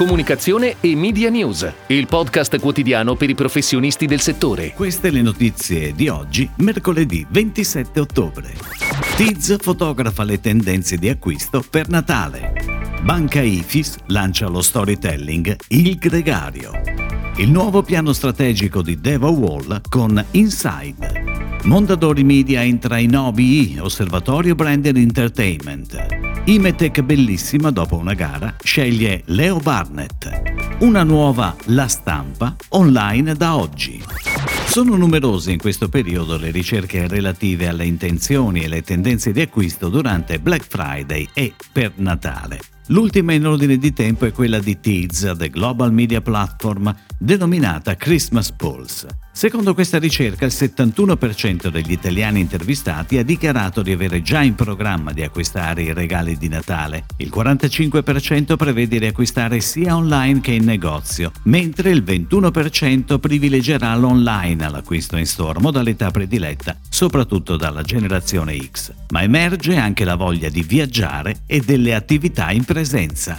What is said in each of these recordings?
Comunicazione e Media News, il podcast quotidiano per i professionisti del settore. Queste le notizie di oggi, mercoledì 27 ottobre. Tiz fotografa le tendenze di acquisto per Natale. Banca IFIS lancia lo storytelling Il Gregario. Il nuovo piano strategico di Deva Wall con Inside. Mondadori Media entra in OBI, Osservatorio Brand and Entertainment. Imetec Bellissima, dopo una gara, sceglie Leo Burnett. Una nuova La Stampa, online da oggi. Sono numerose in questo periodo le ricerche relative alle intenzioni e le tendenze di acquisto durante Black Friday e per Natale. L'ultima in ordine di tempo è quella di Teads, The Global Media Platform, denominata Christmas Pulse. Secondo questa ricerca, il 71% degli italiani intervistati ha dichiarato di avere già in programma di acquistare i regali di Natale. Il 45% prevede di acquistare sia online che in negozio, mentre il 21% privilegerà l'online all'acquisto in store, modalità prediletta, soprattutto dalla generazione X. Ma emerge anche la voglia di viaggiare e delle attività in presenza.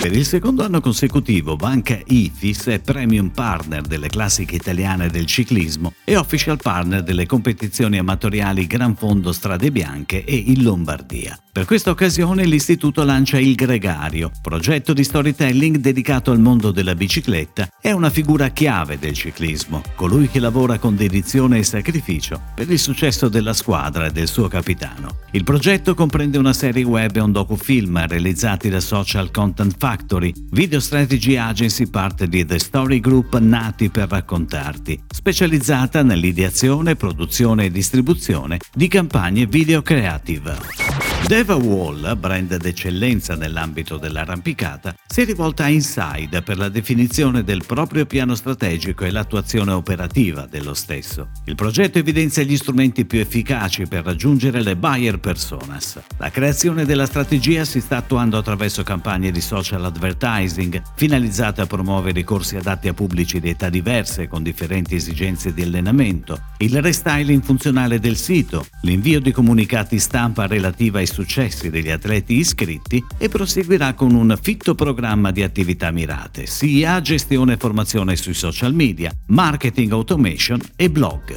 Per il secondo anno consecutivo Banca IFIS è premium partner delle classiche italiane del ciclismo e official partner delle competizioni amatoriali Gran Fondo Strade Bianche e Il Lombardia. Per questa occasione l'istituto lancia Il Gregario, progetto di storytelling dedicato al mondo della bicicletta e a una figura chiave del ciclismo, colui che lavora con dedizione e sacrificio per il successo della squadra e del suo capitano. Il progetto comprende una serie web e un docufilm realizzati da Social Content Factory, video strategy agency parte di The Story Group Nati per raccontarti, specializzata nell'ideazione, produzione e distribuzione di campagne video creative. Deva Wall, brand d'eccellenza nell'ambito dell'arrampicata, si è rivolta a Inside per la definizione del proprio piano strategico e l'attuazione operativa dello stesso. Il progetto evidenzia gli strumenti più efficaci per raggiungere le buyer personas. La creazione della strategia si sta attuando attraverso campagne di social advertising finalizzate a promuovere i corsi adatti a pubblici di età diverse con differenti esigenze di allenamento, il restyling funzionale del sito, l'invio di comunicati stampa relativa ai successi degli atleti iscritti e proseguirà con un fitto programma di attività mirate, sia gestione e formazione sui social media, marketing automation e blog.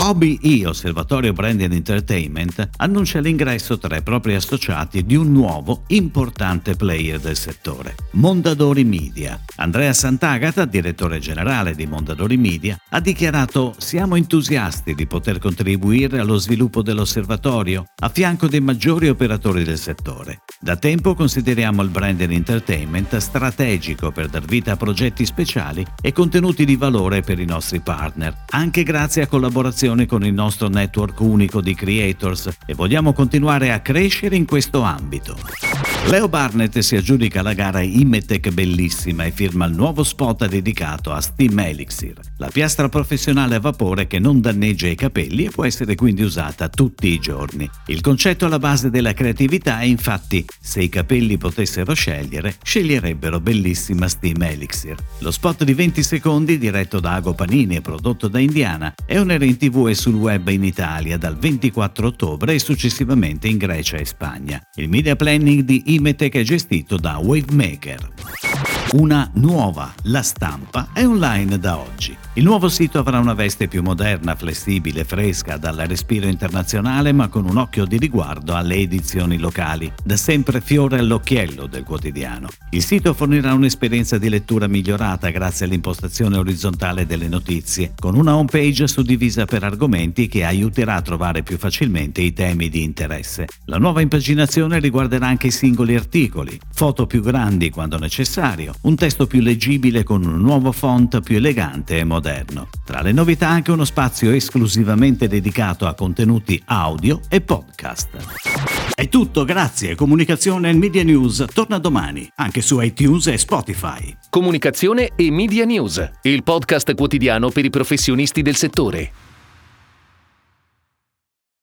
OBI, Osservatorio Brand and Entertainment, annuncia l'ingresso tra i propri associati di un nuovo, importante player del settore, Mondadori Media. Andrea Sant'Agata, direttore generale di Mondadori Media, ha dichiarato: «Siamo entusiasti di poter contribuire allo sviluppo dell'osservatorio a fianco dei maggiori operatori del settore. Da tempo consideriamo il Brand and Entertainment strategico per dar vita a progetti speciali e contenuti di valore per i nostri partner, anche grazie a collaborazioni con il nostro network unico di creators e vogliamo continuare a crescere in questo ambito». Leo Burnett si aggiudica la gara Imetec Bellissima e firma il nuovo spot dedicato a Steam Elixir, la piastra professionale a vapore che non danneggia i capelli e può essere quindi usata tutti i giorni. Il concetto alla base della creatività è infatti: se i capelli potessero scegliere, sceglierebbero Bellissima Steam Elixir. Lo spot di 20 secondi, diretto da Agopanini e prodotto da Indiana, è un evento TV e sul web in Italia dal 24 ottobre e successivamente in Grecia e Spagna. Il media planning di Imetec è gestito da Wavemaker. Una nuova La Stampa è online da oggi. Il nuovo sito avrà una veste più moderna, flessibile, fresca, dal respiro internazionale ma con un occhio di riguardo alle edizioni locali, da sempre fiore all'occhiello del quotidiano. Il sito fornirà un'esperienza di lettura migliorata grazie all'impostazione orizzontale delle notizie, con una home page suddivisa per argomenti che aiuterà a trovare più facilmente i temi di interesse. La nuova impaginazione riguarderà anche i singoli articoli, foto più grandi quando necessario, un testo più leggibile con un nuovo font più elegante e moderno. Tra le novità anche uno spazio esclusivamente dedicato a contenuti audio e podcast. È tutto, grazie. Comunicazione e Media News torna domani, anche su iTunes e Spotify. Comunicazione e Media News, il podcast quotidiano per i professionisti del settore.